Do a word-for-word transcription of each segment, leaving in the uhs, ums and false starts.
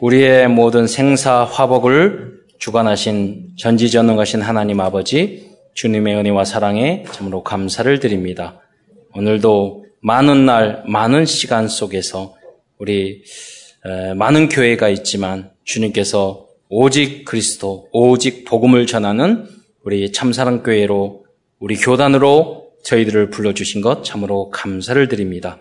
우리의 모든 생사 화복을 주관하신 전지전능하신 하나님 아버지, 주님의 은혜와 사랑에 참으로 감사를 드립니다. 오늘도 많은 날, 많은 시간 속에서 우리 많은 교회가 있지만 주님께서 오직 그리스도, 오직 복음을 전하는 우리 참사랑교회로, 우리 교단으로 저희들을 불러주신 것 참으로 감사를 드립니다.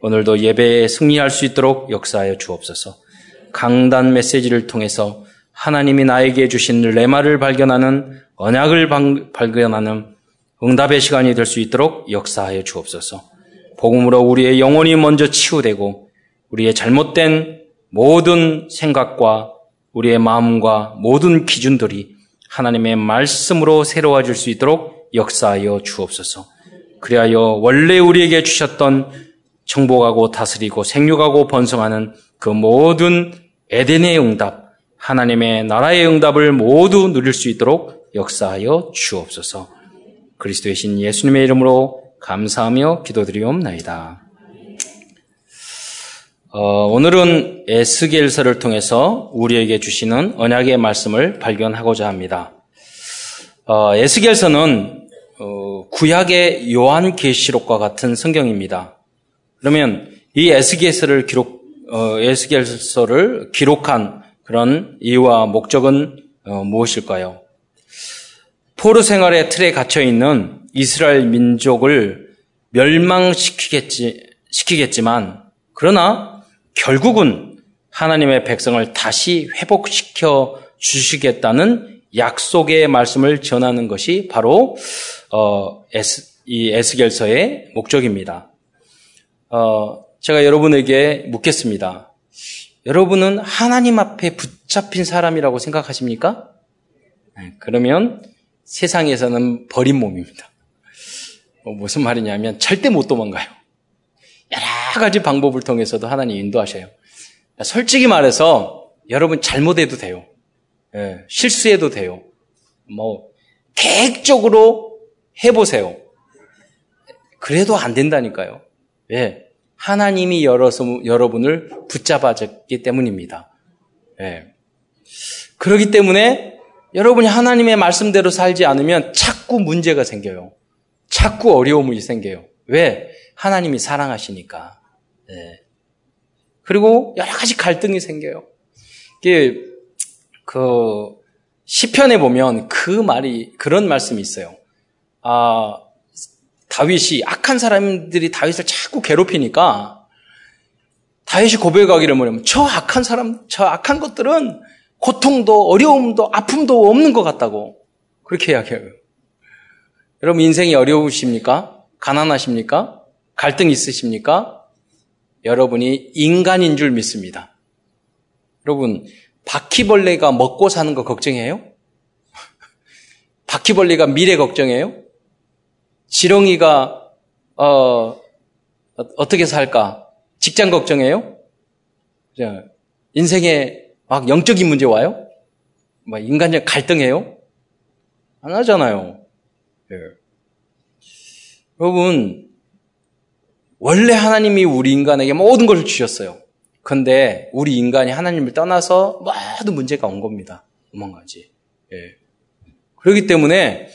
오늘도 예배에 승리할 수 있도록 역사하여 주옵소서. 강단 메시지를 통해서 하나님이 나에게 주신 레마를 발견하는, 언약을 발견하는 응답의 시간이 될 수 있도록 역사하여 주옵소서. 복음으로 우리의 영혼이 먼저 치유되고 우리의 잘못된 모든 생각과 우리의 마음과 모든 기준들이 하나님의 말씀으로 새로워질 수 있도록 역사하여 주옵소서. 그리하여 원래 우리에게 주셨던 정복하고 다스리고 생육하고 번성하는 그 모든 에덴의 응답, 하나님의 나라의 응답을 모두 누릴 수 있도록 역사하여 주옵소서. 그리스도의 신 예수님의 이름으로 감사하며 기도드리옵나이다. 어, 오늘은 에스겔서를 통해서 우리에게 주시는 언약의 말씀을 발견하고자 합니다. 어, 에스겔서는 어, 구약의 요한계시록과 같은 성경입니다. 그러면 이 에스겔서를 기록 어, 에스겔서를 기록한 그런 이유와 목적은 어, 무엇일까요? 포로 생활의 틀에 갇혀 있는 이스라엘 민족을 멸망시키겠지 시키겠지만 그러나 결국은 하나님의 백성을 다시 회복시켜 주시겠다는 약속의 말씀을 전하는 것이 바로 어, 에스, 이 에스겔서의 목적입니다. 어, 제가 여러분에게 묻겠습니다. 여러분은 하나님 앞에 붙잡힌 사람이라고 생각하십니까? 네, 그러면 세상에서는 버린 몸입니다. 어, 무슨 말이냐면 절대 못 도망가요. 여러 가지 방법을 통해서도 하나님 인도하셔요. 솔직히 말해서 여러분 잘못해도 돼요. 예, 실수해도 돼요. 뭐 계획적으로 해보세요. 그래도 안 된다니까요. 예, 하나님이 열어서, 여러분을 붙잡아줬기 때문입니다. 예, 그렇기 때문에 여러분이 하나님의 말씀대로 살지 않으면 자꾸 문제가 생겨요. 자꾸 어려움이 생겨요. 왜? 하나님이 사랑하시니까. 네. 그리고 여러 가지 갈등이 생겨요. 이게 그 시편에 보면 그 말이 그런 말씀이 있어요. 아, 다윗이 악한 사람들이 다윗을 자꾸 괴롭히니까 다윗이 고백하기를 뭐냐면 저 악한 사람, 저 악한 것들은 고통도 어려움도 아픔도 없는 것 같다고 그렇게 이야기해요. 여러분 인생이 어려우십니까? 가난하십니까? 갈등 있으십니까? 여러분이 인간인 줄 믿습니다. 여러분, 바퀴벌레가 먹고 사는 거 걱정해요? 바퀴벌레가 미래 걱정해요? 지렁이가 어, 어떻게 살까? 직장 걱정해요? 인생에 막 영적인 문제 와요? 막 인간적 갈등해요? 안 하잖아요. 네. 여러분, 원래 하나님이 우리 인간에게 모든 것을 주셨어요. 그런데 우리 인간이 하나님을 떠나서 모든 문제가 온 겁니다. 오만 가지. 예. 그렇기 때문에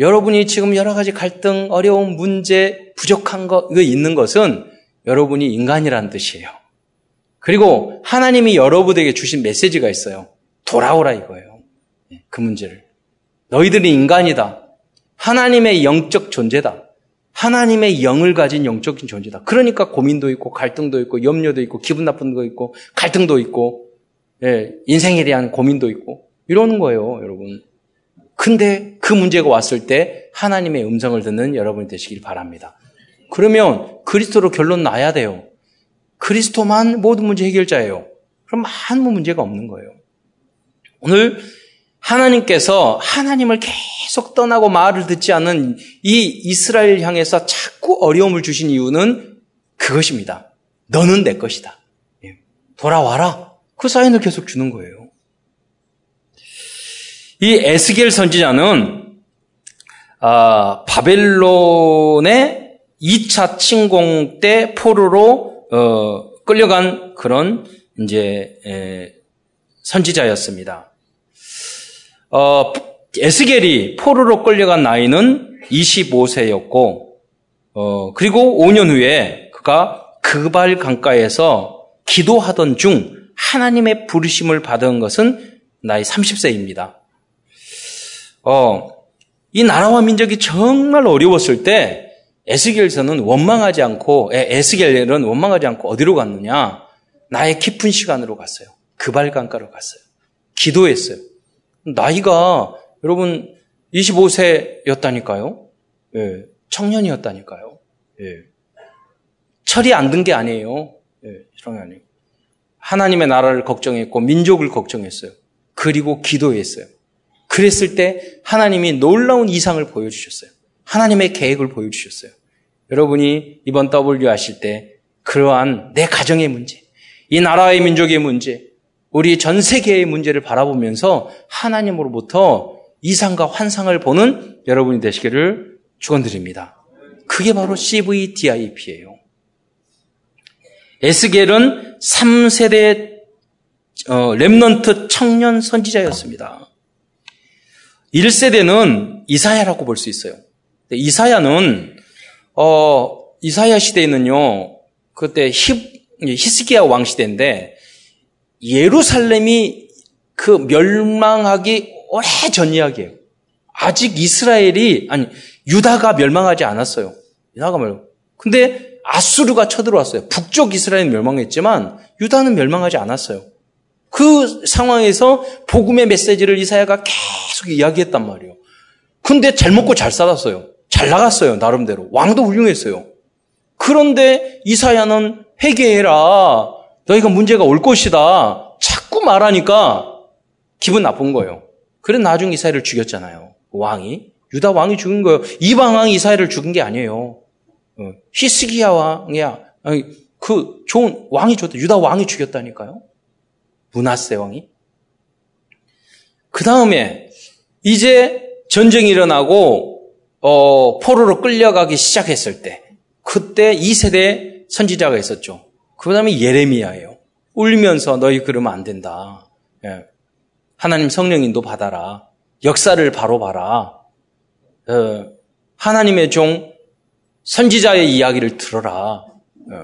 여러분이 지금 여러 가지 갈등, 어려움, 문제, 부족한 거 있는 것은 여러분이 인간이라는 뜻이에요. 그리고 하나님이 여러분에게 주신 메시지가 있어요. 돌아오라 이거예요. 예. 그 문제를. 너희들이 인간이다. 하나님의 영적 존재다. 하나님의 영을 가진 영적인 존재다. 그러니까 고민도 있고 갈등도 있고 염려도 있고 기분 나쁜 거 있고 갈등도 있고 예, 인생에 대한 고민도 있고 이러는 거예요, 여러분. 근데 그 문제가 왔을 때 하나님의 음성을 듣는 여러분이 되시길 바랍니다. 그러면 그리스도로 결론 나야 돼요. 그리스도만 모든 문제 해결자예요. 그럼 아무 문제가 없는 거예요. 오늘 하나님께서 하나님을 계속 떠나고 말을 듣지 않은 이 이스라엘 향해서 자꾸 어려움을 주신 이유는 그것입니다. 너는 내 것이다. 돌아와라. 그 사인을 계속 주는 거예요. 이 에스겔 선지자는 아, 바벨론의 이 차 침공 때 포로로 어, 끌려간 그런 이제 에, 선지자였습니다. 어, 에스겔이 포로로 끌려간 나이는 이십오 세였고 어, 그리고 오 년 후에 그가 그발 강가에서 기도하던 중 하나님의 부르심을 받은 것은 나이 삼십 세입니다. 어, 이 나라와 민족이 정말 어려웠을 때 에스겔서는 원망하지 않고 에스겔은 원망하지 않고 어디로 갔느냐? 나의 깊은 시간으로 갔어요. 그발 강가로 갔어요. 기도했어요. 나이가 여러분 이십오 세였다니까요. 예, 청년이었다니까요. 예. 철이 안 든 게 아니에요. 예, 그런 게 아니에요. 하나님의 나라를 걱정했고 민족을 걱정했어요. 그리고 기도했어요. 그랬을 때 하나님이 놀라운 이상을 보여주셨어요. 하나님의 계획을 보여주셨어요. 여러분이 이번 더블유알씨 때 그러한 내 가정의 문제, 이 나라의 민족의 문제, 우리 전 세계의 문제를 바라보면서 하나님으로부터 이상과 환상을 보는 여러분이 되시기를 축원드립니다. 그게 바로 씨브이디아이피예요. 에스겔은 삼 세대 렘넌트 청년 선지자였습니다. 일 세대는 이사야라고 볼 수 있어요. 이사야는 어, 이사야 시대에는요. 그때 히, 히스기야 왕 시대인데 예루살렘이 그 멸망하기 오래전 이야기예요. 아직 이스라엘이 아니 유다가 멸망하지 않았어요. 유다가 멸망. 근데 아수르가 쳐들어왔어요. 북쪽 이스라엘은 멸망했지만 유다는 멸망하지 않았어요. 그 상황에서 복음의 메시지를 이사야가 계속 이야기했단 말이에요. 근데 잘 먹고 잘 살았어요. 잘 나갔어요. 나름대로. 왕도 훌륭했어요. 그런데 이사야는 회개해라. 너희가 문제가 올 것이다. 자꾸 말하니까 기분 나쁜 거예요. 그래서 나중에 이사야를 죽였잖아요. 왕이. 유다 왕이 죽인 거예요. 이방 왕이 이사야를 죽인 게 아니에요. 히스기야 왕이야. 아니, 그 좋은 왕이 줬다. 유다 왕이 죽였다니까요. 므나쎄 왕이. 그 다음에 이제 전쟁이 일어나고 어, 포로로 끌려가기 시작했을 때 그때 이 세대 선지자가 있었죠. 그 다음에 예레미야예요. 울면서 너희 그러면 안 된다. 예. 하나님 성령 인도 받아라. 역사를 바로 봐라. 예. 하나님의 종 선지자의 이야기를 들어라. 예.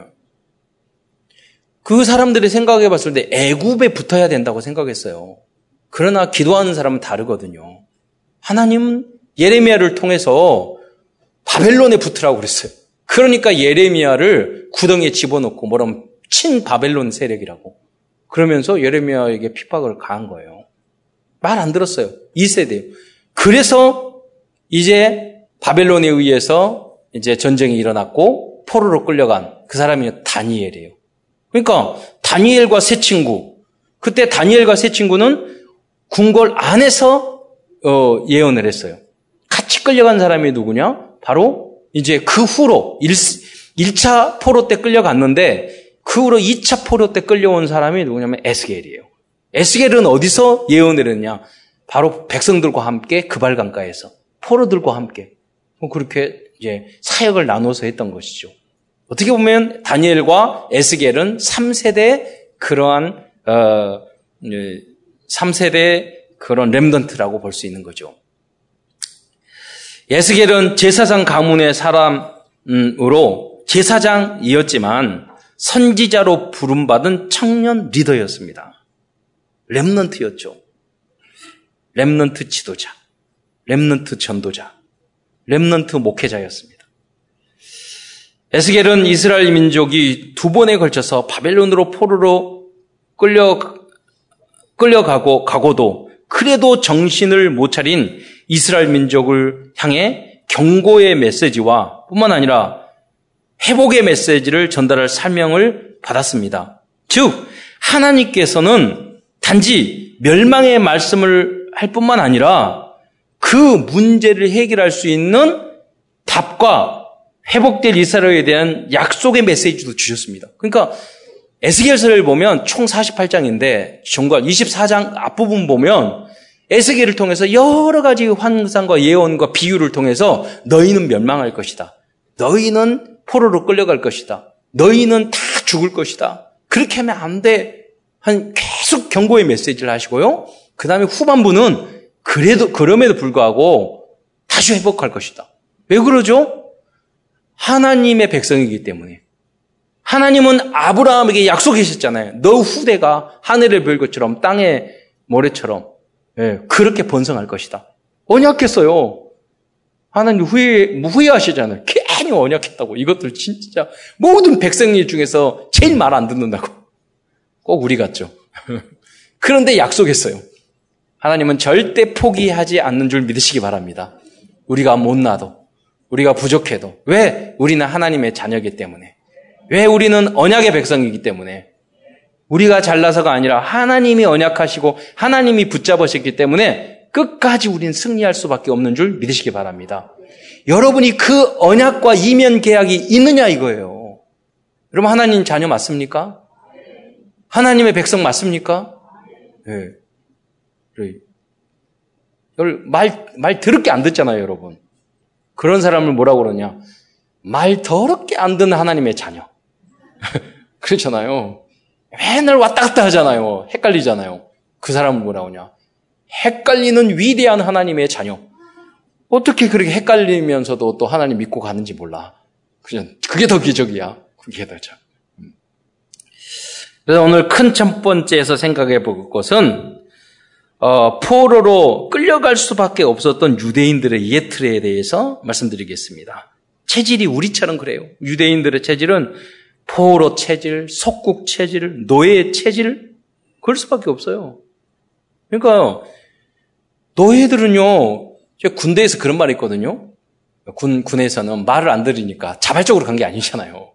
그 사람들이 생각해 봤을 때 애굽에 붙어야 된다고 생각했어요. 그러나 기도하는 사람은 다르거든요. 하나님은 예레미야를 통해서 바벨론에 붙으라고 그랬어요. 그러니까 예레미야를 구덩이에 집어넣고 뭐라면 친바벨론 세력이라고. 그러면서 예레미야에게 핍박을 가한 거예요. 말 안 들었어요. 이 세대. 그래서 이제 바벨론에 의해서 이제 전쟁이 일어났고 포로로 끌려간 그 사람이 다니엘이에요. 그러니까 다니엘과 세 친구. 그때 다니엘과 세 친구는 궁궐 안에서 어, 예언을 했어요. 같이 끌려간 사람이 누구냐? 바로 이제 그 후로 일, 일 차 포로 때 끌려갔는데 그 후로 이 차 포로 때 끌려온 사람이 누구냐면 에스겔이에요. 에스겔은 어디서 예언을 했냐? 바로 백성들과 함께 그발 강가에서 포로들과 함께 뭐 그렇게 이제 사역을 나눠서 했던 것이죠. 어떻게 보면 다니엘과 에스겔은 삼 세대 그러한 어, 삼 세대 그런 렘넌트라고 볼 수 있는 거죠. 에스겔은 제사장 가문의 사람으로 제사장이었지만 선지자로 부름받은 청년 리더였습니다. 렘넌트였죠. 렘넌트 지도자, 렘넌트 전도자, 렘넌트 목회자였습니다. 에스겔은 이스라엘 민족이 두 번에 걸쳐서 바벨론으로 포로로 끌려, 끌려가고 가고도 그래도 정신을 못 차린 이스라엘 민족을 향해 경고의 메시지와 뿐만 아니라 회복의 메시지를 전달할 사명을 받았습니다. 즉 하나님께서는 단지 멸망의 말씀을 할 뿐만 아니라 그 문제를 해결할 수 있는 답과 회복될 이스라엘에 대한 약속의 메시지도 주셨습니다. 그러니까 에스겔서를 보면 총 사십팔 장인데 정말 이십사 장 앞부분 보면 에스겔을 통해서 여러 가지 환상과 예언과 비유를 통해서 너희는 멸망할 것이다. 너희는 포로로 끌려갈 것이다. 너희는 다 죽을 것이다. 그렇게 하면 안 돼. 한 계속 계속 경고의 메시지를 하시고요. 그 다음에 후반부는 그래도, 그럼에도 불구하고 다시 회복할 것이다. 왜 그러죠? 하나님의 백성이기 때문에. 하나님은 아브라함에게 약속하셨잖아요. 너 후대가 하늘의 별것처럼 땅의 모래처럼, 예, 그렇게 번성할 것이다. 언약했어요. 하나님 후회, 후회하시잖아요. 괜히 언약했다고. 이것들 진짜 모든 백성이 중에서 제일 말 안 듣는다고. 꼭 우리 같죠. 그런데 약속했어요. 하나님은 절대 포기하지 않는 줄 믿으시기 바랍니다. 우리가 못나도, 우리가 부족해도. 왜? 우리는 하나님의 자녀이기 때문에. 왜? 우리는 언약의 백성이기 때문에. 우리가 잘나서가 아니라 하나님이 언약하시고 하나님이 붙잡으셨기 때문에 끝까지 우리는 승리할 수밖에 없는 줄 믿으시기 바랍니다. 여러분이 그 언약과 이면 계약이 있느냐 이거예요. 여러분 하나님 자녀 맞습니까? 하나님의 백성 맞습니까? 네. 말, 말 더럽게 안 듣잖아요 여러분. 그런 사람을 뭐라고 그러냐? 말 더럽게 안 듣는 하나님의 자녀. 그렇잖아요. 맨날 왔다 갔다 하잖아요. 헷갈리잖아요. 그 사람은 뭐라고 하냐? 헷갈리는 위대한 하나님의 자녀. 어떻게 그렇게 헷갈리면서도 또 하나님 믿고 가는지 몰라. 그냥 그게 더 기적이야. 그게 더 참. 그래서 오늘 큰 첫 번째에서 생각해 볼 것은 어, 포로로 끌려갈 수밖에 없었던 유대인들의 예틀에 대해서 말씀드리겠습니다. 체질이 우리처럼 그래요. 유대인들의 체질은 포로 체질, 속국 체질, 노예 체질, 그럴 수밖에 없어요. 그러니까 노예들은요, 제가 군대에서 그런 말이 있거든요. 군 군에서는 말을 안 들으니까 자발적으로 간 게 아니잖아요.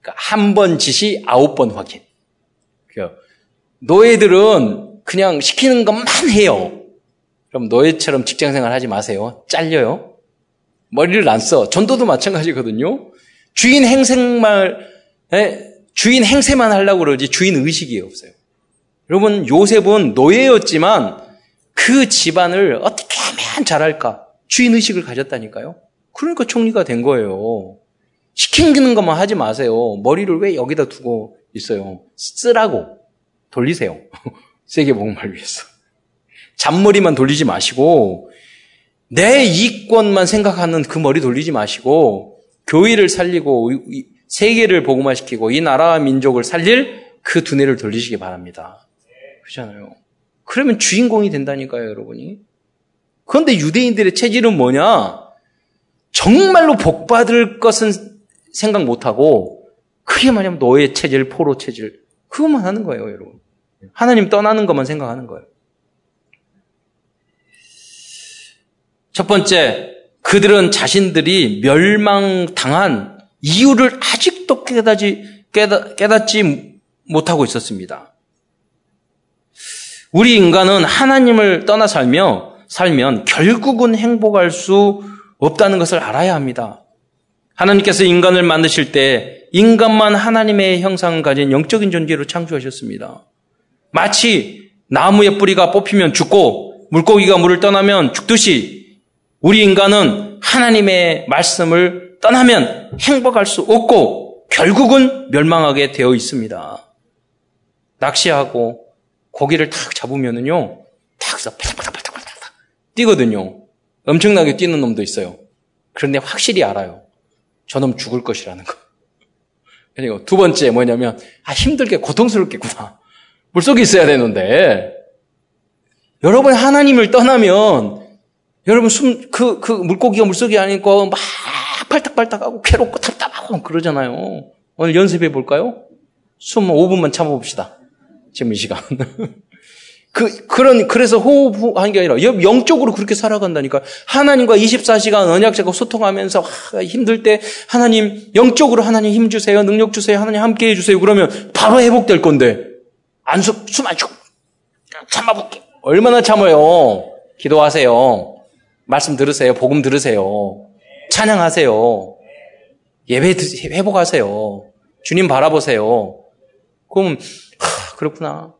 그러니까 한 번 지시 아홉 번 확인. 그러니까 노예들은 그냥 시키는 것만 해요. 그럼 노예처럼 직장생활 하지 마세요. 잘려요. 머리를 안 써. 전도도 마찬가지거든요. 주인 행생말 네, 주인 행세만 하려고 그러지 주인 의식이 없어요. 여러분 요셉은 노예였지만 그 집안을 어떻게 하면 잘할까? 주인 의식을 가졌다니까요. 그러니까 총리가 된 거예요. 시키는 것만 하지 마세요. 머리를 왜 여기다 두고 있어요? 쓰라고 돌리세요. 세계복음을 위해서. 잔머리만 돌리지 마시고 내 이익권만 생각하는 그 머리 돌리지 마시고 교회를 살리고 세계를 복음화시키고 이 나라 민족을 살릴 그 두뇌를 돌리시기 바랍니다. 그렇잖아요. 그러면 주인공이 된다니까요, 여러분이. 그런데 유대인들의 체질은 뭐냐? 정말로 복받을 것은 생각 못하고 그게 뭐냐면 노예 체질, 포로 체질 그것만 하는 거예요, 여러분. 하나님 떠나는 것만 생각하는 거예요. 첫 번째, 그들은 자신들이 멸망당한 이유를 아직도 깨닫지, 깨닫, 깨닫지 못하고 있었습니다. 우리 인간은 하나님을 떠나 살며, 살면 결국은 행복할 수 없다는 것을 알아야 합니다. 하나님께서 인간을 만드실 때 인간만 하나님의 형상을 가진 영적인 존재로 창조하셨습니다. 마치 나무의 뿌리가 뽑히면 죽고 물고기가 물을 떠나면 죽듯이 우리 인간은 하나님의 말씀을 떠나면 행복할 수 없고 결국은 멸망하게 되어 있습니다. 낚시하고 고기를 탁 잡으면은요, 탁서 팔딱팔딱팔딱팔딱 뛰거든요. 엄청나게 뛰는 놈도 있어요. 그런데 확실히 알아요. 저놈 죽을 것이라는 거. 그리고 두 번째 뭐냐면 아 힘들게 고통스럽겠구나. 물속에 있어야 되는데 여러분 하나님을 떠나면 여러분 숨 그 그 물고기가 물속이 아니고 막 팔딱팔딱하고 괴롭고 답답하고 그러잖아요. 오늘 연습해 볼까요? 숨 오 분만 참아봅시다. 지금 이 시간. 그, 그런, 그래서 호흡한 게 아니라 영적으로 그렇게 살아간다니까. 하나님과 이십사 시간 언약자가 소통하면서 아, 힘들 때 하나님 영적으로 하나님 힘 주세요. 능력 주세요. 하나님 함께해 주세요. 그러면 바로 회복될 건데 안 숨, 숨 안 쉬고 참아볼게. 얼마나 참아요? 기도하세요. 말씀 들으세요. 복음 들으세요. 찬양하세요. 예배 회복하세요. 주님 바라보세요. 그럼 하, 그렇구나.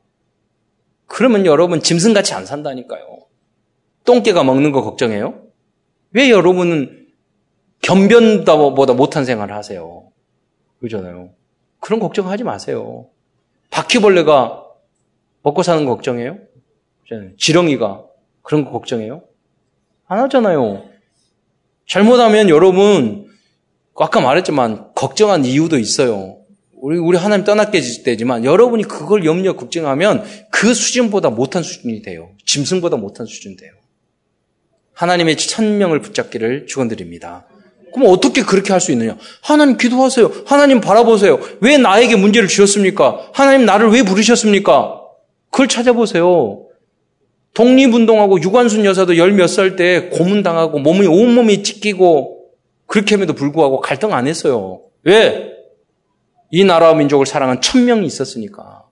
그러면 여러분 짐승같이 안 산다니까요. 똥개가 먹는 거 걱정해요? 왜 여러분은 견변보다 못한 생활을 하세요? 그러잖아요. 그런 걱정하지 마세요. 바퀴벌레가 먹고 사는 거 걱정해요? 지렁이가 그런 거 걱정해요? 안 하잖아요. 잘못하면 여러분 아까 말했지만 걱정한 이유도 있어요. 우리 우리 하나님 떠났게 되지만 여러분이 그걸 염려 걱정하면 그 수준보다 못한 수준이 돼요. 짐승보다 못한 수준 돼요. 하나님의 천명을 붙잡기를 축원드립니다. 그럼 어떻게 그렇게 할 수 있느냐? 하나님 기도하세요. 하나님 바라보세요. 왜 나에게 문제를 주셨습니까? 하나님 나를 왜 부르셨습니까? 그걸 찾아보세요. 독립운동하고 유관순 여사도 열 몇 살 때 고문당하고 몸이 온몸이 찢기고 그렇게 함에도 불구하고 갈등 안 했어요. 왜? 이 나라와 민족을 사랑한 천명이 있었으니까.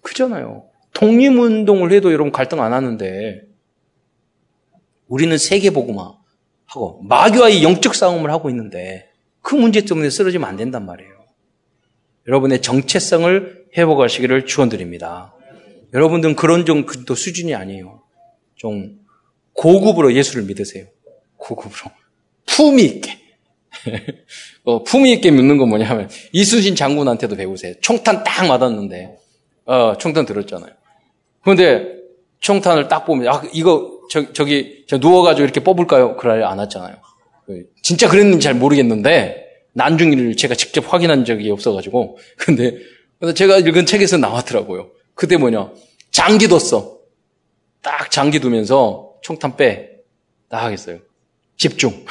그잖아요. 독립운동을 해도 여러분 갈등 안 하는데 우리는 세계보고마 하고 마귀와의 영적 싸움을 하고 있는데 그 문제 때문에 쓰러지면 안 된단 말이에요. 여러분의 정체성을 회복하시기를 축원드립니다. 여러분들은 그런 정도 수준이 아니에요. 좀 고급으로 예수를 믿으세요. 고급으로. 품위 있게. 어, 품위 있게 믿는 건 뭐냐면 이순신 장군한테도 배우세요. 총탄 딱 맞았는데 어, 총탄 들었잖아요. 그런데 총탄을 딱 보면 아 이거 저, 저기, 저 누워가지고 이렇게 뽑을까요? 그래, 안 왔잖아요. 진짜 그랬는지 잘 모르겠는데, 난중일을 제가 직접 확인한 적이 없어가지고. 근데, 제가 읽은 책에서 나왔더라고요. 그때 뭐냐. 장기 뒀어. 딱 장기 두면서 총탄 빼. 딱 하겠어요. 집중.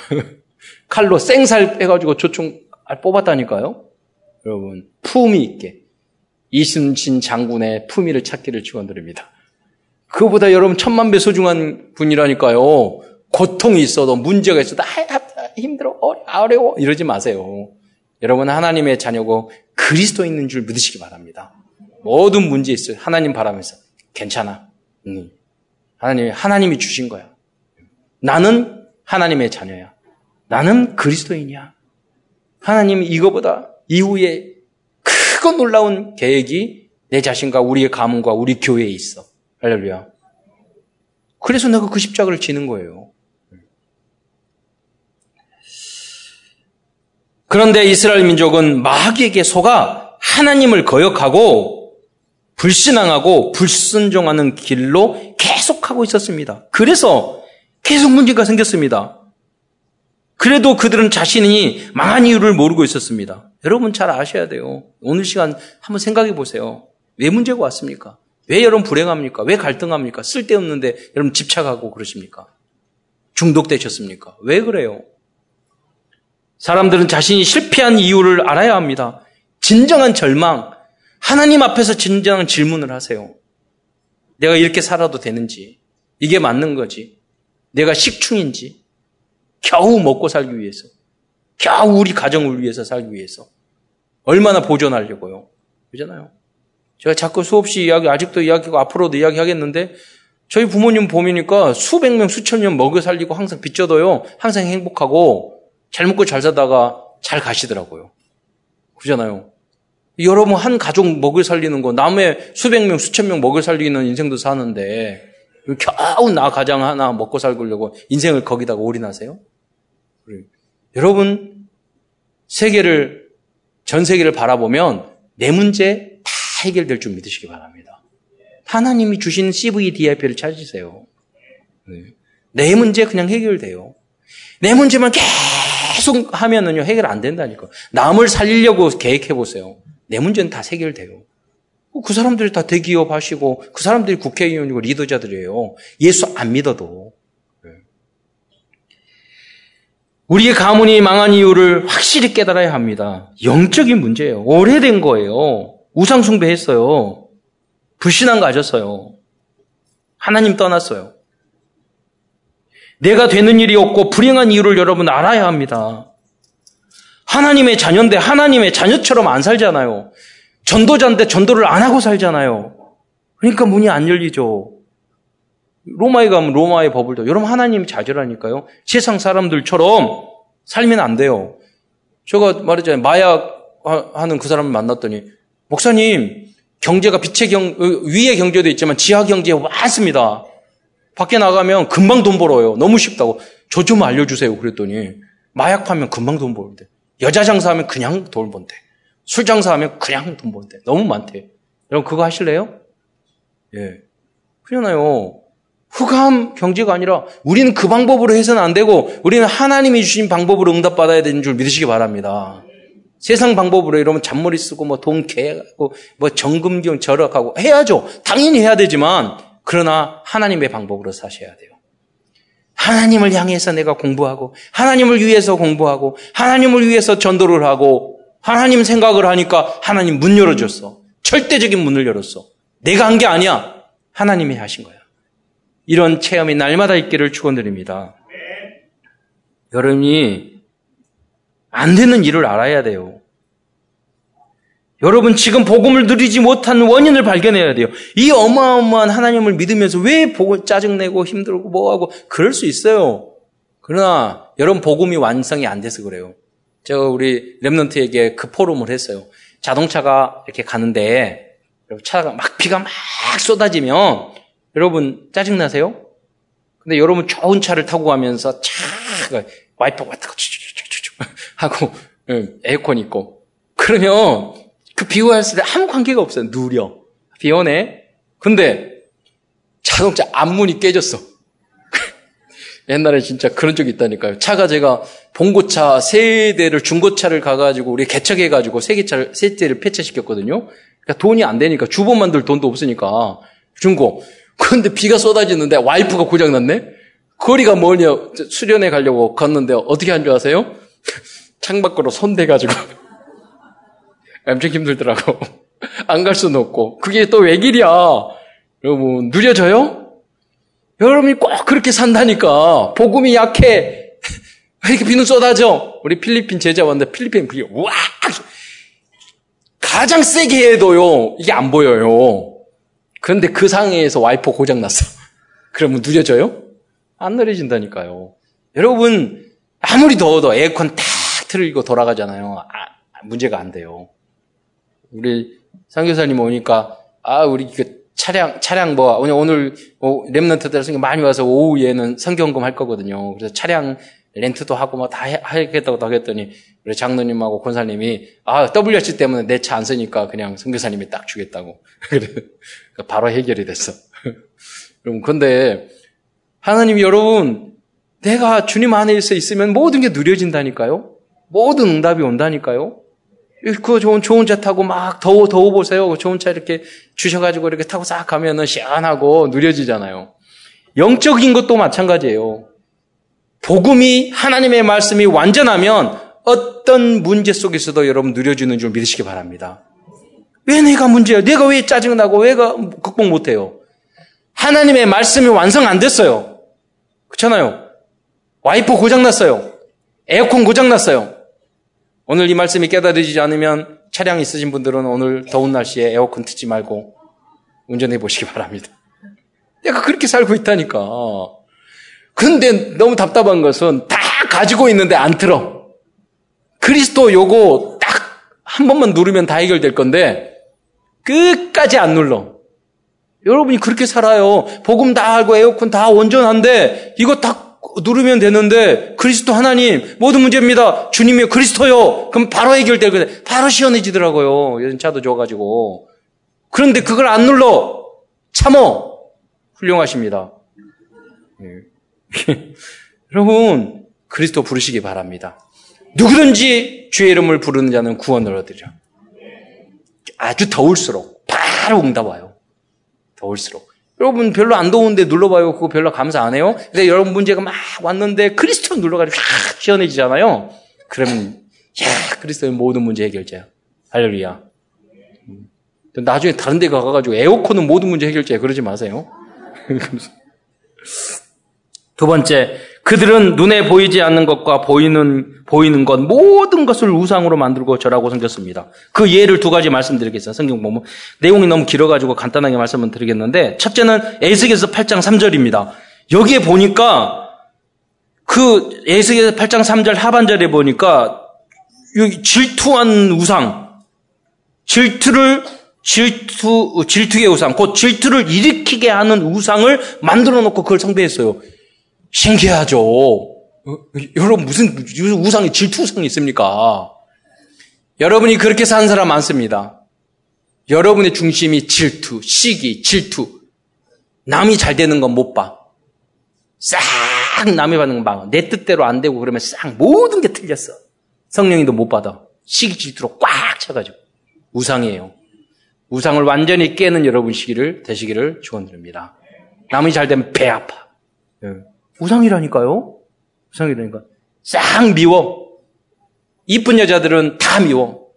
칼로 생살 빼가지고 조총 뽑았다니까요? 여러분, 품위 있게. 이순신 장군의 품위를 찾기를 축원드립니다. 그거보다 여러분 천만 배 소중한 분이라니까요. 고통이 있어도 문제가 있어도 아, 힘들어, 어려워 이러지 마세요. 여러분 하나님의 자녀고 그리스도인인 줄 믿으시기 바랍니다. 모든 문제 있어요. 하나님 바라면서 괜찮아. 응. 하나님, 하나님이 주신 거야. 나는 하나님의 자녀야. 나는 그리스도인이야. 하나님이 이거보다 이후에 크고 놀라운 계획이 내 자신과 우리의 가문과 우리 교회에 있어. 할렐루야. 그래서 내가 그 십자가를 지는 거예요. 그런데 이스라엘 민족은 마귀에게 속아 하나님을 거역하고 불신앙하고 불순종하는 길로 계속하고 있었습니다. 그래서 계속 문제가 생겼습니다. 그래도 그들은 자신이 망한 이유를 모르고 있었습니다. 여러분 잘 아셔야 돼요. 오늘 시간 한번 생각해 보세요. 왜 문제가 왔습니까? 왜 여러분 불행합니까? 왜 갈등합니까? 쓸데없는데 여러분 집착하고 그러십니까? 중독되셨습니까? 왜 그래요? 사람들은 자신이 실패한 이유를 알아야 합니다. 진정한 절망, 하나님 앞에서 진정한 질문을 하세요. 내가 이렇게 살아도 되는지, 이게 맞는 거지, 내가 식충인지, 겨우 먹고 살기 위해서, 겨우 우리 가정을 위해서 살기 위해서, 얼마나 보존하려고요? 그러잖아요. 제가 자꾸 수없이 이야기, 아직도 이야기하고 앞으로도 이야기하겠는데 저희 부모님 보니까 수백 명, 수천 명 먹여 살리고 항상 빚져도요. 항상 행복하고 잘 먹고 잘 사다가 잘 가시더라고요. 그러잖아요. 여러분 한 가족 먹여 살리는 거 남의 수백 명, 수천 명 먹여 살리는 인생도 사는데 겨우 나 가장 하나 먹고 살려고 인생을 거기다가 올인하세요? 그래요. 여러분 세계를, 전 세계를 바라보면 내 문제 해결될 줄 믿으시기 바랍니다. 하나님이 주신 씨브이디아이피를 찾으세요. 내 문제 그냥 해결돼요. 내 문제만 계속 하면은요 해결 안 된다니까. 남을 살리려고 계획해 보세요. 내 문제는 다 해결돼요. 그 사람들이 다 대기업 하시고 그 사람들이 국회의원이고 리더자들이에요. 예수 안 믿어도. 우리의 가문이 망한 이유를 확실히 깨달아야 합니다. 영적인 문제예요. 오래된 거예요. 우상 숭배했어요. 불신앙 가졌어요. 하나님 떠났어요. 내가 되는 일이 없고 불행한 이유를 여러분 알아야 합니다. 하나님의 자녀인데 하나님의 자녀처럼 안 살잖아요. 전도자인데 전도를 안 하고 살잖아요. 그러니까 문이 안 열리죠. 로마에 가면 로마의 법을도 여러분 하나님이 자녀라니까요. 세상 사람들처럼 살면 안 돼요. 제가 말했잖아요. 마약하는 그 사람을 만났더니 목사님, 경제가 빛의 경, 위의 경제도 있지만 지하 경제 많습니다. 밖에 나가면 금방 돈 벌어요. 너무 쉽다고. 저 좀 알려주세요. 그랬더니 마약 파면 금방 돈 벌는데 여자 장사하면 그냥 돈 번대. 술 장사하면 그냥 돈 번대. 너무 많대. 여러분 그거 하실래요? 예. 그러잖아요. 흑암 경제가 아니라 우리는 그 방법으로 해서는 안 되고 우리는 하나님이 주신 방법으로 응답받아야 되는 줄 믿으시기 바랍니다. 세상 방법으로 이러면 잔머리 쓰고 뭐 돈 개하고 뭐 정금경 절약하고 해야죠. 당연히 해야 되지만 그러나 하나님의 방법으로 사셔야 돼요. 하나님을 향해서 내가 공부하고 하나님을 위해서 공부하고 하나님을 위해서 전도를 하고 하나님 생각을 하니까 하나님 문 열어줬어. 절대적인 문을 열었어. 내가 한 게 아니야. 하나님이 하신 거야. 이런 체험이 날마다 있기를 축원드립니다. 여러분이 안 되는 일을 알아야 돼요. 여러분 지금 복음을 누리지 못한 원인을 발견해야 돼요. 이 어마어마한 하나님을 믿으면서 왜 복음 짜증내고 힘들고 뭐하고 그럴 수 있어요. 그러나 여러분 복음이 완성이 안 돼서 그래요. 제가 우리 렘넌트에게 그 포럼을 했어요. 자동차가 이렇게 가는데 차가 막 비가 막 쏟아지면 여러분 짜증나세요? 근데 여러분 좋은 차를 타고 가면서 차가 와이퍼가 왔다가 하고 에어컨 있고 그러면 그 비 왔을 때 아무 관계가 없어요. 누려. 비 오네. 근데 자동차 앞문이 깨졌어. 옛날에 진짜 그런 적이 있다니까요. 차가 제가 봉고차 세 대를 중고차를 가가지고 우리 개척해가지고 세 개차를 세 대를 폐차시켰거든요. 그러니까 돈이 안 되니까 주보 만들 돈도 없으니까 중고. 그런데 비가 쏟아지는데 와이프가 고장났네. 거리가 뭐냐 수련회 가려고 갔는데 어떻게 한 줄 아세요? 창밖으로 손대가지고 엄청 힘들더라고. 안 갈 수는 없고 그게 또 왜 길이야. 여러분 누려져요? 여러분이 꼭 그렇게 산다니까. 복음이 약해. 왜 이렇게 비는 쏟아져? 우리 필리핀 제자 왔는데 필리핀 그게 와 가장 세게 해도요 이게 안 보여요. 그런데 그 상해에서 와이퍼 고장났어. 그러면 누려져요? 안 느려진다니까요. 여러분 아무리 더워도 에어컨 탁 틀고 돌아가잖아요. 아, 문제가 안 돼요. 우리 선교사님 오니까 아 우리 그 차량 차량 뭐 오늘 렘넌트들 많이 와서 오후에는 선교헌금 할 거거든요. 그래서 차량 렌트도 하고 뭐 다 하겠다고 하겠더니 우리 장로님하고 권사님이 아 더블유알씨 때문에 내 차 안 쓰니까 그냥 선교사님이 딱 주겠다고. 바로 해결이 됐어. 그럼 근데 하나님 여러분 내가 주님 안에 있으면 모든 게 누려진다니까요. 모든 응답이 온다니까요. 그 좋은 좋은 차 타고 막 더워 더워 보세요. 좋은 차 이렇게 주셔가지고 이렇게 타고 싹 가면은 시원하고 누려지잖아요. 영적인 것도 마찬가지예요. 복음이 하나님의 말씀이 완전하면 어떤 문제 속에서도 여러분 누려지는 줄 믿으시기 바랍니다. 왜 내가 문제예요? 내가 왜 짜증나고 왜 극복 못해요? 하나님의 말씀이 완성 안 됐어요. 그렇잖아요. 와이퍼 고장났어요. 에어컨 고장났어요. 오늘 이 말씀이 깨달아지지 않으면 차량 있으신 분들은 오늘 더운 날씨에 에어컨 틀지 말고 운전해 보시기 바랍니다. 내가 그렇게 살고 있다니까. 근데 너무 답답한 것은 다 가지고 있는데 안 틀어. 그리스도 요거 딱 한 번만 누르면 다 해결될 건데 끝까지 안 눌러. 여러분이 그렇게 살아요. 복음 다 알고 에어컨 다 온전한데 이거 딱 누르면 되는데 그리스도 하나님 모든 문제입니다. 주님이요 그리스도요. 그럼 바로 해결될 건데 바로 시원해지더라고요. 요즘 차도 줘가지고. 그런데 그걸 안 눌러. 참어. 훌륭하십니다. 네. 여러분 그리스도 부르시기 바랍니다. 누구든지 주의 이름을 부르는 자는 구원을 얻으려. 아주 더울수록 바로 응답 와요. 더울수록. 여러분 별로 안 더운데 눌러봐요. 그거 별로 감사 안 해요. 근데 여러분 문제가 막 왔는데 그리스도 눌러가지고 샥 시원해지잖아요. 그러면 야 그리스도의 모든 문제 해결자야. 할렐루야. 나중에 다른 데 가가지고 에어컨은 모든 문제 해결자야. 그러지 마세요. 두 번째, 그들은 눈에 보이지 않는 것과 보이는 보이는 것 모든 것을 우상으로 만들고 절하고 섬겼습니다. 그 예를 두 가지 말씀드리겠습니다. 성경 보면 내용이 너무 길어가지고 간단하게 말씀을 드리겠는데 첫째는 에스겔서 팔 장 삼 절입니다. 여기에 보니까 그 에스겔서 팔 장 삼 절 하반절에 보니까 여기 질투한 우상, 질투를 질투 질투의 우상, 곧 질투를 일으키게 하는 우상을 만들어 놓고 그걸 숭배했어요. 신기하죠. 여러분 무슨 우상이 질투 우상이 있습니까? 여러분이 그렇게 산 사람 많습니다. 여러분의 중심이 질투, 시기, 질투, 남이 잘 되는 건 못 봐. 싹 남이 받는 건 봐. 내 뜻대로 안 되고 그러면 싹 모든 게 틀렸어. 성령님도 못 받아. 시기 질투로 꽉 차가지고. 우상이에요. 우상을 완전히 깨는 여러분 시기를 되시기를 축원드립니다. 남이 잘 되면 배 아파. 네. 우상이라니까요. 우상이라니까. 싹 미워. 이쁜 여자들은 다 미워.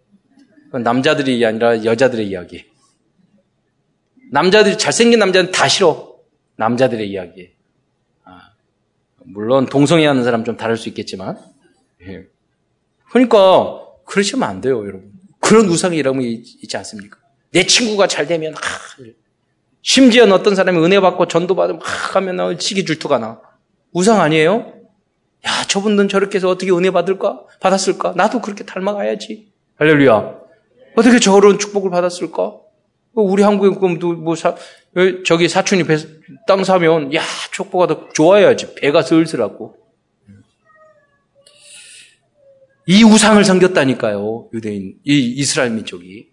그건 남자들이 아니라 여자들의 이야기. 남자들이 잘생긴 남자는 다 싫어. 남자들의 이야기. 아, 물론 동성애 하는 사람 좀 다를 수 있겠지만. 네. 그러니까 그러시면 안 돼요, 여러분. 그런 우상이 이러면 있지 않습니까? 내 친구가 잘 되면, 아, 심지어 어떤 사람이 은혜 받고 전도 받으면, 아, 하면 시기 질투가 나. 우상 아니에요? 야, 저분은 저렇게 해서 어떻게 은혜 받을까? 받았을까? 나도 그렇게 닮아가야지. 할렐루야. 어떻게 저런 축복을 받았을까? 우리 한국에, 그럼 또, 뭐, 사, 저기 사촌이 배, 땅 사면, 야, 축복가 더 좋아야지. 배가 슬슬 하고. 이 우상을 섬겼다니까요, 유대인, 이 이스라엘 민족이.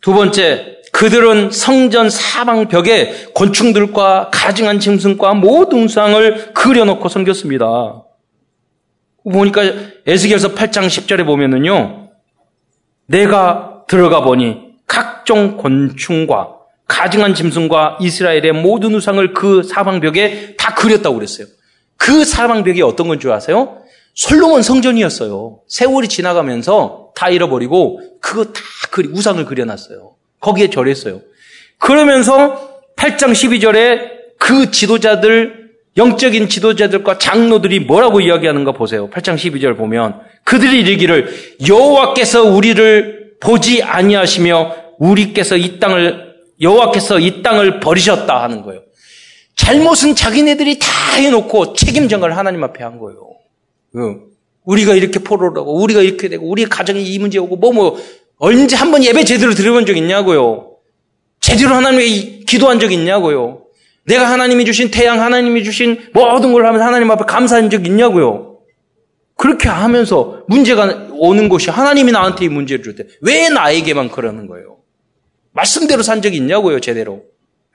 두 번째, 그들은 성전 사방 벽에 곤충들과 가증한 짐승과 모든 우상을 그려놓고 섬겼습니다. 보니까 에스겔서 팔 장 십 절에 보면은요, 내가 들어가 보니 각종 곤충과 가증한 짐승과 이스라엘의 모든 우상을 그 사방 벽에 다 그렸다고 그랬어요. 그 사방 벽이 어떤 건 줄 아세요? 솔로몬 성전이었어요. 세월이 지나가면서 다 잃어버리고 그거 다 그리, 우상을 그려놨어요. 거기에 절했어요. 그러면서 팔 장 십이 절에 그 지도자들, 영적인 지도자들과 장로들이 뭐라고 이야기하는가 보세요. 팔 장 십이 절 보면 그들이 이르기를 여호와께서 우리를 보지 아니하시며 우리께서 이 땅을 여호와께서 이 땅을 버리셨다 하는 거예요. 잘못은 자기네들이 다 해놓고 책임 전가를 하나님 앞에 한 거예요. 우리가 이렇게 포로를 하고 우리가 이렇게 되고 우리 가정이 이 문제 오고 뭐 뭐 언제 한번 예배 제대로 드려본 적 있냐고요. 제대로 하나님에게 기도한 적 있냐고요. 내가 하나님이 주신 태양, 하나님이 주신 모든 걸 하면서 하나님 앞에 감사한 적 있냐고요. 그렇게 하면서 문제가 오는 것이 하나님이 나한테 이 문제를 줄 때 왜 나에게만 그러는 거예요. 말씀대로 산 적이 있냐고요. 제대로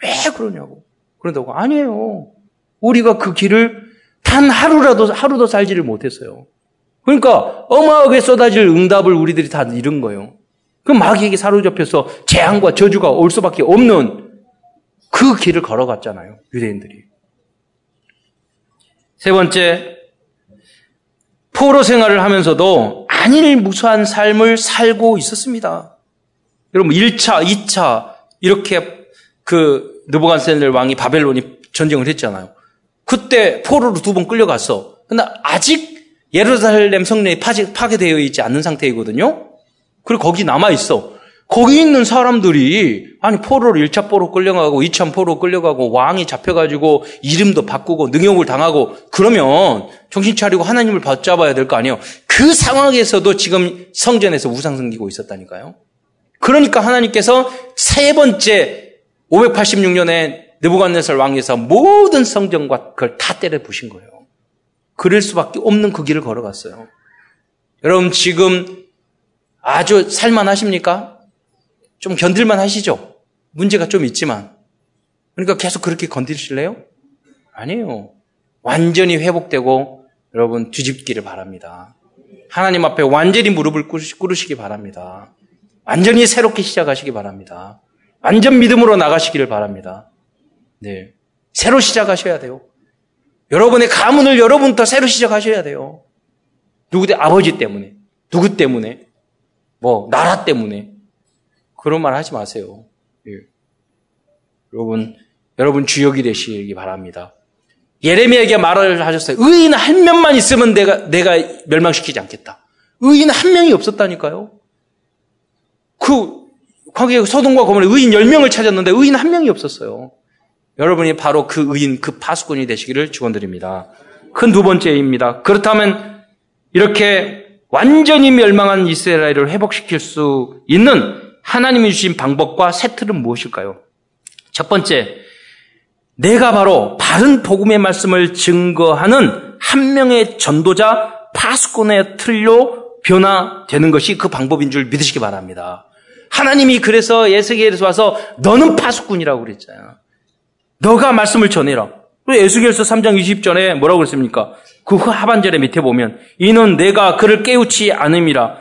왜 그러냐고. 그런다고 아니에요. 우리가 그 길을 단 하루라도, 하루도 살지를 못했어요. 그러니까 어마어마하게 쏟아질 응답을 우리들이 다 잃은 거예요. 그 마귀에게 사로잡혀서 재앙과 저주가 올 수밖에 없는 그 길을 걸어갔잖아요. 유대인들이. 세 번째, 포로 생활을 하면서도 안일무수한 삶을 살고 있었습니다. 여러분 일 차, 이 차 이렇게 그 느부갓네살 왕이 바벨론이 전쟁을 했잖아요. 그때 포로로 두 번 끌려갔어. 근데 아직 예루살렘 성내에 파괴되어 있지 않는 상태이거든요. 그리고 거기 남아있어. 거기 있는 사람들이 아니 포로로 일 차 포로 끌려가고 이 차 포로 끌려가고 왕이 잡혀가지고 이름도 바꾸고 능욕을 당하고 그러면 정신 차리고 하나님을 붙잡아야 될 거 아니에요. 그 상황에서도 지금 성전에서 우상 섬기고 있었다니까요. 그러니까 하나님께서 세 번째 오백팔십육 년에 느부갓네살 왕에서 모든 성전과 그걸 다 때려 부신 거예요. 그럴 수밖에 없는 그 길을 걸어갔어요. 여러분 지금 아주 살만 하십니까? 좀 견딜만 하시죠? 문제가 좀 있지만. 그러니까 계속 그렇게 건드리실래요? 아니에요. 완전히 회복되고 여러분 뒤집기를 바랍니다. 하나님 앞에 완전히 무릎을 꿇으시기 바랍니다. 완전히 새롭게 시작하시기 바랍니다. 완전 믿음으로 나가시기를 바랍니다. 네. 새로 시작하셔야 돼요. 여러분의 가문을 여러분부터 새로 시작하셔야 돼요. 누구 때, 아버지 때문에, 누구 때문에, 뭐, 나라 때문에. 그런 말 하지 마세요. 예. 여러분, 여러분 주역이 되시기 바랍니다. 예레미야에게 말을 하셨어요. 의인 한 명만 있으면 내가, 내가 멸망시키지 않겠다. 의인 한 명이 없었다니까요. 그, 거기에 소돔과 고모라 의인 열 명을 찾았는데 의인 한 명이 없었어요. 여러분이 바로 그 의인, 그 파수꾼이 되시기를 축원드립니다. 큰 두 번째입니다. 그렇다면 이렇게 완전히 멸망한 이스라엘을 회복시킬 수 있는 하나님이 주신 방법과 세 틀은 무엇일까요? 첫 번째, 내가 바로 바른 복음의 말씀을 증거하는 한 명의 전도자 파수꾼의 틀로 변화되는 것이 그 방법인 줄 믿으시기 바랍니다. 하나님이 그래서 에스겔에서 와서 너는 파수꾼이라고 그랬잖아요. 너가 말씀을 전해라. 그리고 에스겔서 삼 장 이십 절에 뭐라고 그랬습니까? 그 하반절에 밑에 보면 이는 내가 그를 깨우치 않음이라.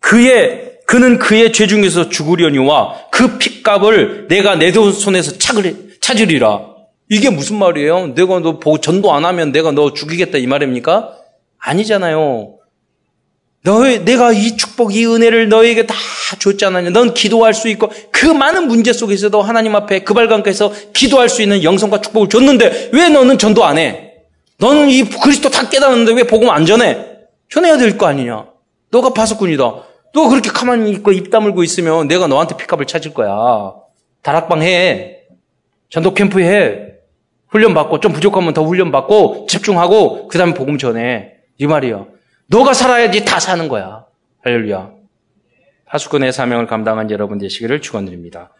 그의 그는 그의 죄 중에서 죽으려니와 그 핏값을 내가 내 손에서 찾으리라. 이게 무슨 말이에요? 내가 너 보고 전도 안 하면 내가 너 죽이겠다 이 말입니까? 아니잖아요. 너의, 내가 이 축복, 이 은혜를 너에게 다 줬잖아요. 넌 기도할 수 있고 그 많은 문제 속에서도 하나님 앞에 그 발광가에서 기도할 수 있는 영성과 축복을 줬는데 왜 너는 전도 안 해? 너는 이 그리스도 다 깨달았는데 왜 복음 안 전해? 전해야 될 거 아니냐? 너가 파수꾼이다. 너 그렇게 가만히 있고 입 다물고 있으면 내가 너한테 핏값을 찾을 거야. 다락방 해. 전도 캠프 해. 훈련받고 좀 부족하면 더 훈련받고 집중하고 그 다음에 복음 전해. 이 말이야. 너가 살아야지 다 사는 거야. 할렐루야. 파수꾼의 사명을 감당한 여러분 되시기를 축원드립니다.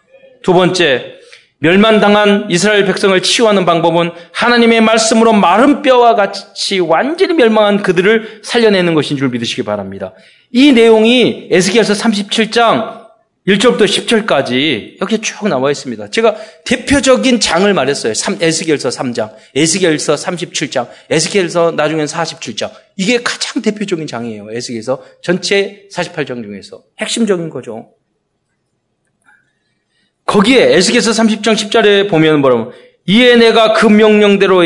두 번째, 멸만당한 이스라엘 백성을 치유하는 방법은 하나님의 말씀으로 마른 뼈와 같이 완전히 멸망한 그들을 살려내는 것인 줄 믿으시기 바랍니다. 이 내용이 에스겔서 삼십칠 장 일 절부터 십 절까지 이렇게 쭉 나와 있습니다. 제가 대표적인 장을 말했어요. 에스겔서 삼 장, 에스겔서 삼십칠 장, 에스겔서 나중엔 사십칠 장. 이게 가장 대표적인 장이에요. 에스겔서 전체 사십팔 장 중에서. 핵심적인 거죠. 거기에 에스겔서 삼십 장 십 절에 보면 뭐라고 이에 내가 그 명령대로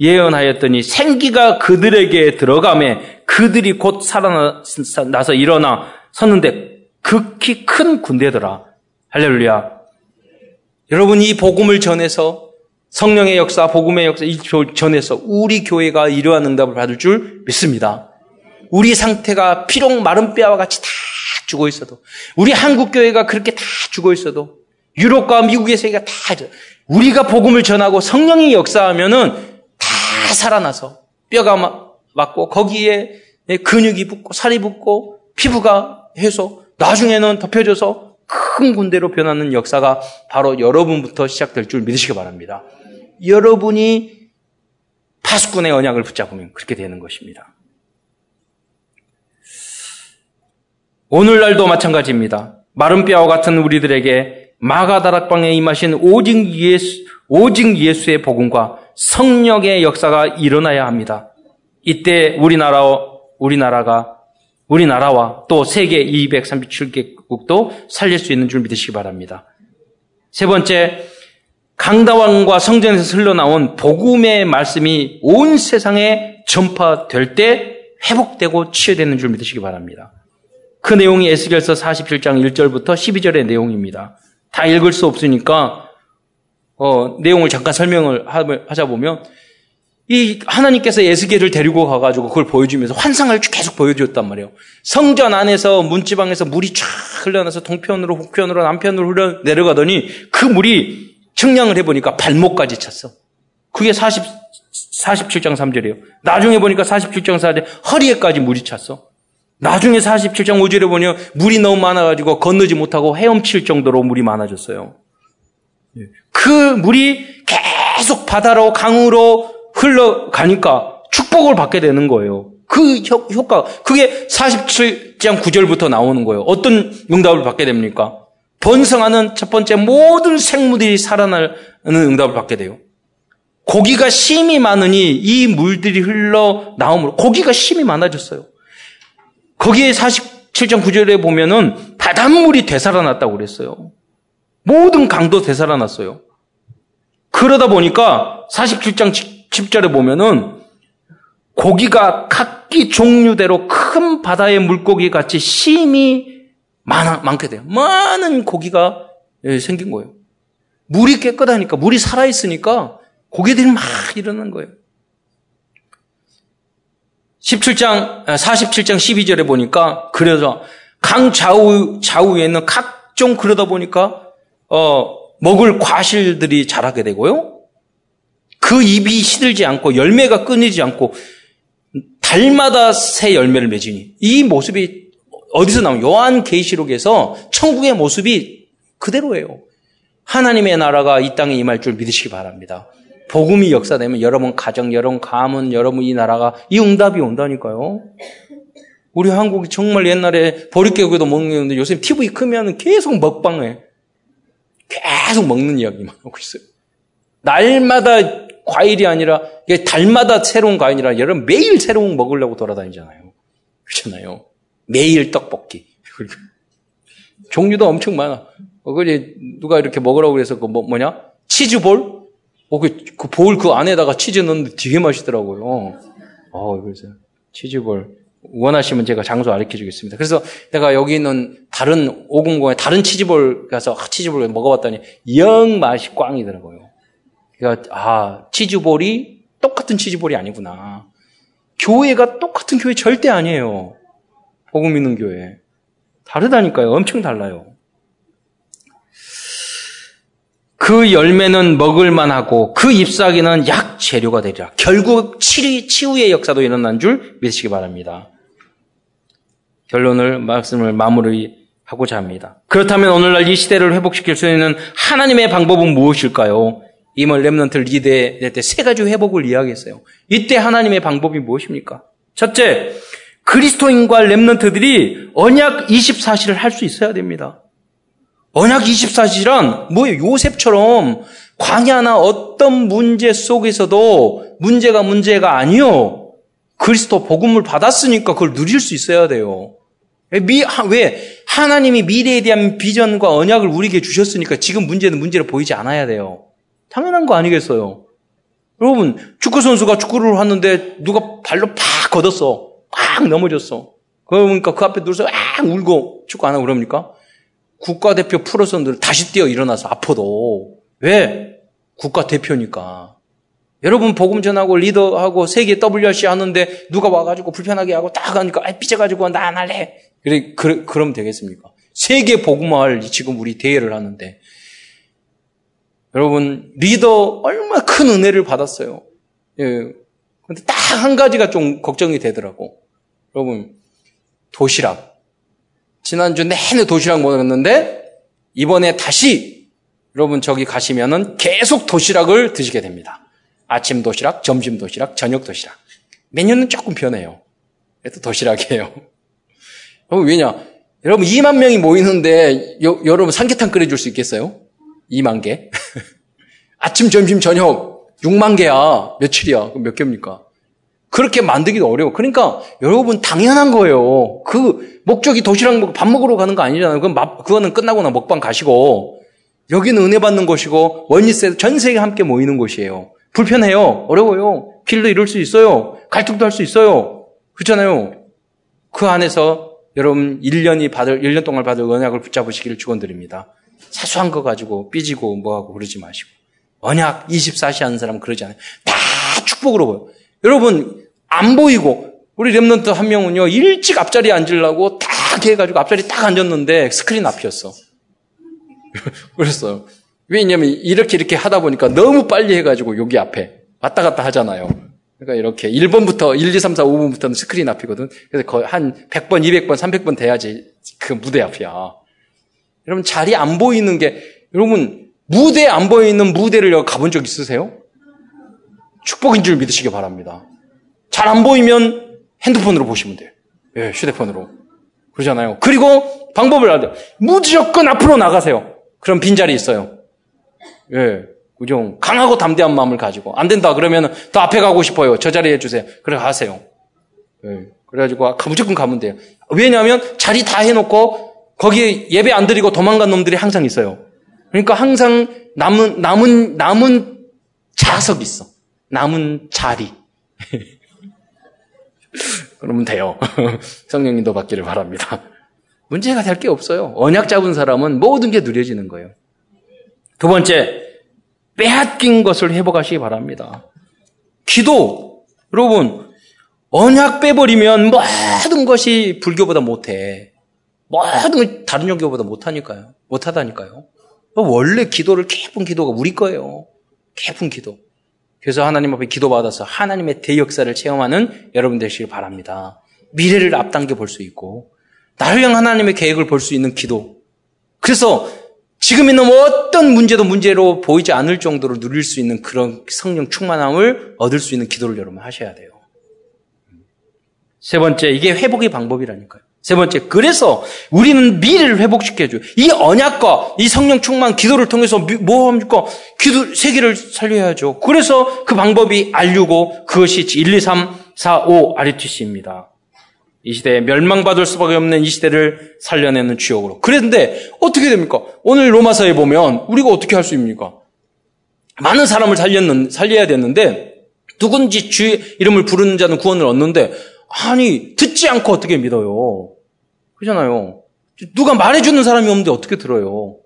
예언하였더니 생기가 그들에게 들어가매 그들이 곧 살아나서 일어나 섰는데 극히 큰 군대더라. 할렐루야. 여러분 이 복음을 전해서 성령의 역사, 복음의 역사 이 전해서 우리 교회가 이러한 응답을 받을 줄 믿습니다. 우리 상태가 피록 마른 뼈와 같이 다 죽어 있어도 우리 한국 교회가 그렇게 다 죽어 있어도 유럽과 미국의 세계가 다 우리가 복음을 전하고 성령이 역사하면은 다 살아나서 뼈가 맞고 거기에 근육이 붙고 살이 붙고 피부가 해소 나중에는 덮여져서 큰 군대로 변하는 역사가 바로 여러분부터 시작될 줄 믿으시기 바랍니다. 여러분이 파수꾼의 언약을 붙잡으면 그렇게 되는 것입니다. 오늘날도 마찬가지입니다. 마른 뼈와 같은 우리들에게 마가다락방에 임하신 오직 예수, 오직 예수의 복음과 성령의 역사가 일어나야 합니다. 이때 우리나라, 우리나라가 우리나라와 또 세계 이백삼십칠 개국도 살릴 수 있는 줄 믿으시기 바랍니다. 세 번째, 강다왕과 성전에서 흘러나온 복음의 말씀이 온 세상에 전파될 때 회복되고 치유되는 줄 믿으시기 바랍니다. 그 내용이 에스겔서 사십칠 장 일 절부터 십이 절의 내용입니다. 다 읽을 수 없으니까 어, 내용을 잠깐 설명을 하자 보면 이 하나님께서 에스겔을 데리고 가가지고 그걸 보여주면서 환상을 계속 보여주었단 말이에요. 성전 안에서 문지방에서 물이 쫙 흘러나서 동편으로 북편으로 남편으로 흘러 내려가더니 그 물이 측량을 해보니까 발목까지 찼어. 그게 사십, 사십칠 장 삼 절이에요. 나중에 보니까 사십칠 장 사 절 허리에까지 물이 찼어. 나중에 사십칠 장 오 절에 보니 물이 너무 많아가지고 건너지 못하고 헤엄칠 정도로 물이 많아졌어요. 그 물이 계속 바다로 강으로 흘러가니까 축복을 받게 되는 거예요. 그 효과, 그게 사십칠 장 구 절부터 나오는 거예요. 어떤 응답을 받게 됩니까? 번성하는 첫 번째 모든 생물들이 살아나는 응답을 받게 돼요. 고기가 심이 많으니 이 물들이 흘러나오므로 고기가 심이 많아졌어요. 거기에 사십칠 장 구 절에 보면은 바닷물이 되살아났다고 그랬어요. 모든 강도 되살아났어요. 그러다 보니까 사십칠 장 십 절에 보면은 고기가 각기 종류대로 큰 바다의 물고기 같이 심이 많아, 많게 돼요. 많은 고기가 생긴 거예요. 물이 깨끗하니까, 물이 살아있으니까 고기들이 막 일어난 거예요. 사십칠 장 십이 절에 보니까 그래서 강 좌우, 좌우에 있는 각종 그러다 보니까, 어, 먹을 과실들이 자라게 되고요. 그 잎이 시들지 않고 열매가 끊이지 않고 달마다 새 열매를 맺으니 이 모습이 어디서 나오냐? 요한 계시록에서 천국의 모습이 그대로예요. 하나님의 나라가 이 땅에 임할 줄 믿으시기 바랍니다. 복음이 역사되면 여러분 가정, 여러분 가문, 여러분 이 나라가 이 응답이 온다니까요. 우리 한국이 정말 옛날에 보릿개구이도 먹는 게 있는데 요새 티비 크면 계속 먹방해. 계속 먹는 이야기만 하고 있어요. 날마다 과일이 아니라, 이게 달마다 새로운 과일이 아니라, 여러분 매일 새로운 거 먹으려고 돌아다니잖아요. 그렇잖아요. 매일 떡볶이. 종류도 엄청 많아. 어, 그래, 누가 이렇게 먹으라고 그래서 그 뭐, 뭐냐? 치즈볼? 어, 그, 그 볼 그 안에다가 치즈 넣는데 되게 맛있더라고요. 어, 그래서 치즈볼. 원하시면 제가 장소 알려주겠습니다. 그래서 내가 여기 있는 다른 오공공에 다른 치즈볼 가서 아, 치즈볼 먹어봤더니 영 맛이 꽝이더라고요. 그러니까 아 치즈볼이 똑같은 치즈볼이 아니구나. 교회가 똑같은 교회 절대 아니에요. 복음 믿는 교회. 다르다니까요. 엄청 달라요. 그 열매는 먹을만하고 그 잎사귀는 약 재료가 되리라. 결국 치리, 치유의 역사도 일어난 줄 믿으시기 바랍니다. 결론을 말씀을 마무리하고자 합니다. 그렇다면 오늘날 이 시대를 회복시킬 수 있는 하나님의 방법은 무엇일까요? 임을 렘넌트를 리드할 때 세 가지 회복을 이야기했어요. 이때 하나님의 방법이 무엇입니까? 첫째, 그리스도인과 렘넌트들이 언약 이십사 시를 할 수 있어야 됩니다. 언약 이십사 시란 뭐예요? 요셉처럼 광야나 어떤 문제 속에서도 문제가 문제가 아니요. 그리스도 복음을 받았으니까 그걸 누릴 수 있어야 돼요. 미, 왜? 하나님이 미래에 대한 비전과 언약을 우리에게 주셨으니까 지금 문제는 문제로 보이지 않아야 돼요. 당연한 거 아니겠어요? 여러분, 축구선수가 축구를 하는데 누가 발로 팍 걷었어. 팍 넘어졌어. 그러니까 그 앞에 누워서 악 울고 축구 안 하고 그럽니까? 국가대표 프로선수들 다시 뛰어 일어나서 아파도. 왜? 국가대표니까. 여러분 복음 전하고 리더하고 세계 더블유알씨 하는데 누가 와가지고 불편하게 하고 딱 하니까 아 삐져가지고 나 안 할래. 그래, 그래, 그럼 되겠습니까? 세계 복음화할 지금 우리 대회를 하는데 여러분 리더 얼마나 큰 은혜를 받았어요. 예. 근데 딱 한 가지가 좀 걱정이 되더라고. 여러분 도시락. 지난주 내내 도시락 먹었는데 이번에 다시 여러분 저기 가시면은 계속 도시락을 드시게 됩니다. 아침 도시락, 점심 도시락, 저녁 도시락. 메뉴는 조금 변해요. 그래도 도시락이에요. 여러분 왜냐? 여러분 이만 명이 모이는데 여, 여러분 삼계탕 끓여줄 수 있겠어요? 이만 개? 아침, 점심, 저녁 육만 개야. 며칠이야? 몇 개입니까? 그렇게 만들기도 어려워. 그러니까 여러분 당연한 거예요. 그 목적이 도시락 먹고 밥 먹으러 가는 거 아니잖아요. 그건 막, 그거는 끝나고 나 먹방 가시고 여기는 은혜 받는 곳이고 원리스에서 전 세계 함께 모이는 곳이에요. 불편해요. 어려워요. 길도 이룰 수 있어요. 갈등도 할 수 있어요. 그렇잖아요. 그 안에서 여러분 일 년이 받을 일 년 동안 받을 언약을 붙잡으시기를 축원드립니다. 사소한 거 가지고 삐지고 뭐하고 그러지 마시고 언약 이십사 시 하는 사람 그러지 않아요. 다 축복으로 보여요. 여러분 안 보이고 우리 렘넌트 한 명은요 일찍 앞자리에 앉으려고 딱 해가지고 앞자리 딱 앉았는데 스크린 앞이었어. 그랬어요. 왜냐면 이렇게 이렇게 하다 보니까 너무 빨리 해가지고 여기 앞에 왔다 갔다 하잖아요. 그러니까 이렇게 일 번부터 일, 이, 삼, 사, 오 번부터는 스크린 앞이거든. 그래서 거의 한 백 번, 이백 번, 삼백 번 돼야지 그 무대 앞이야. 여러분 자리 안 보이는 게 여러분 무대 안 보이는 무대를 여기 가본 적 있으세요? 축복인 줄 믿으시기 바랍니다. 잘 안 보이면 핸드폰으로 보시면 돼요. 예, 휴대폰으로. 그러잖아요. 그리고 방법을 알아요. 무조건 앞으로 나가세요. 그럼 빈자리 있어요. 예, 그죠? 강하고 담대한 마음을 가지고. 안 된다 그러면 더 앞에 가고 싶어요. 저 자리에 해주세요. 그래 가세요. 예, 그래가지고 무조건 가면 돼요. 왜냐하면 자리 다 해놓고 거기에 예배 안 드리고 도망간 놈들이 항상 있어요. 그러니까 항상 남은, 남은, 남은 좌석이 있어. 남은 자리. 그러면 돼요. 성령님도 받기를 바랍니다. 문제가 될 게 없어요. 언약 잡은 사람은 모든 게 누려지는 거예요. 두 번째, 빼앗긴 것을 회복하시기 바랍니다. 기도. 여러분, 언약 빼버리면 모든 것이 불교보다 못해. 모든 것이 다른 종교보다 못하니까요. 못하다니까요. 원래 기도를 깊은 기도가 우리 거예요. 깊은 기도. 그래서 하나님 앞에 기도받아서 하나님의 대역사를 체험하는 여러분 되시길 바랍니다. 미래를 앞당겨 볼 수 있고 나를 향한 하나님의 계획을 볼 수 있는 기도. 그래서 지금 있는 어떤 문제도 문제로 보이지 않을 정도로 누릴 수 있는 그런 성령 충만함을 얻을 수 있는 기도를 여러분 하셔야 돼요. 세 번째, 이게 회복의 방법이라니까요. 세 번째, 그래서 우리는 미래를 회복시켜줘요. 이 언약과 이 성령 충만 기도를 통해서 뭐 합니까? 기도, 세계를 살려야죠. 그래서 그 방법이 알류고 그것이 일, 이, 삼, 사, 오 아르티시입니다. 이 시대에 멸망받을 수밖에 없는 이 시대를 살려내는 주역으로. 그런데 어떻게 됩니까? 오늘 로마서에 보면 우리가 어떻게 할 수 있습니까? 많은 사람을 살렸는, 살려야 되는데 누군지 주의 이름을 부르는 자는 구원을 얻는데 아니 듣지 않고 어떻게 믿어요? 그러잖아요. 누가 말해주는 사람이 없는데 어떻게 들어요?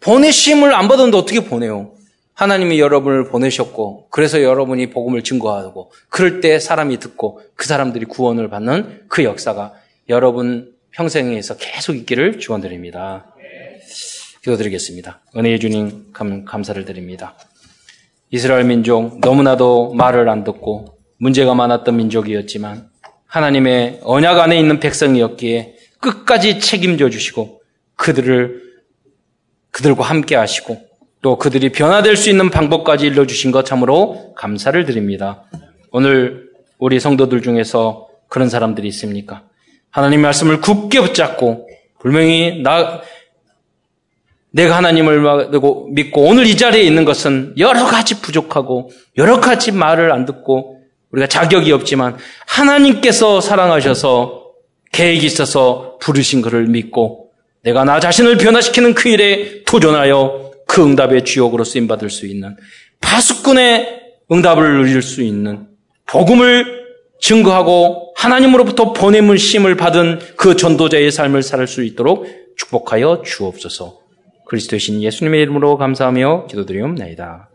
보내심을 안 받았는데 어떻게 보내요? 하나님이 여러분을 보내셨고 그래서 여러분이 복음을 증거하고 그럴 때 사람이 듣고 그 사람들이 구원을 받는 그 역사가 여러분 평생에서 계속 있기를 축원드립니다. 기도드리겠습니다. 은혜의 주님 감, 감사를 드립니다. 이스라엘 민족 너무나도 말을 안 듣고 문제가 많았던 민족이었지만 하나님의 언약 안에 있는 백성이었기에 끝까지 책임져 주시고 그들을 그들과 함께 하시고 또 그들이 변화될 수 있는 방법까지 일러주신 것 참으로 감사를 드립니다. 오늘 우리 성도들 중에서 그런 사람들이 있습니까? 하나님의 말씀을 굳게 붙잡고 분명히 나 내가 하나님을 믿고 오늘 이 자리에 있는 것은 여러 가지 부족하고 여러 가지 말을 안 듣고 우리가 자격이 없지만 하나님께서 사랑하셔서 계획이 있어서 부르신 것을 믿고 내가 나 자신을 변화시키는 그 일에 도전하여 그 응답의 주역으로 쓰임받을 수 있는 파수꾼의 응답을 누릴 수 있는 복음을 증거하고 하나님으로부터 보내심을 받은 그 전도자의 삶을 살 수 있도록 축복하여 주옵소서. 그리스도의 신 예수님의 이름으로 감사하며 기도드리옵나이다.